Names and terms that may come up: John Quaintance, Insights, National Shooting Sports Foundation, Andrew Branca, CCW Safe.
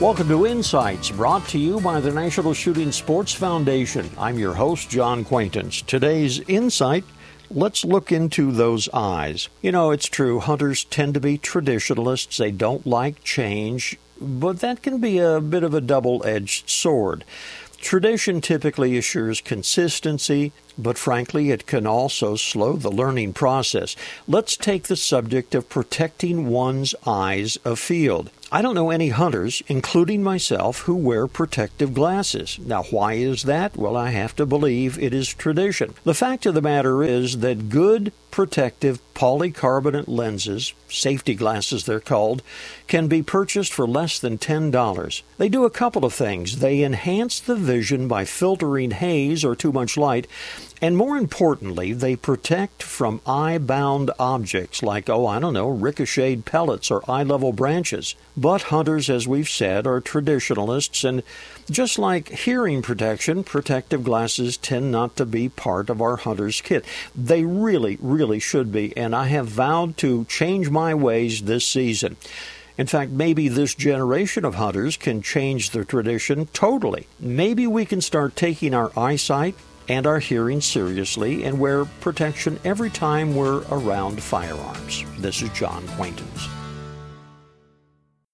Welcome to Insights, brought to you by the National Shooting Sports Foundation. I'm your host, John Quaintance. Today's Insight, let's look into those eyes. You know, it's true, hunters tend to be traditionalists. They don't like change, but that can be a bit of a double-edged sword. Tradition typically assures consistency, but frankly, it can also slow the learning process. Let's take the subject of protecting one's eyes afield. I don't know any hunters, including myself, who wear protective glasses. Now, why is that? Well, I have to believe it is tradition. The fact of the matter is that good protective polycarbonate lenses, safety glasses they're called, can be purchased for less than $10. They do a couple of things. They enhance the vision by filtering haze or too much light, and more importantly, they protect from eye-bound objects like, ricocheted pellets or eye-level branches. But hunters, as we've said, are traditionalists, and just like hearing protection, protective glasses tend not to be part of our hunter's kit. They really, really should be, and I have vowed to change my ways this season. In fact, maybe this generation of hunters can change the tradition totally. Maybe we can start taking our eyesight and our hearing seriously and wear protection every time we're around firearms. This is John Quaintance.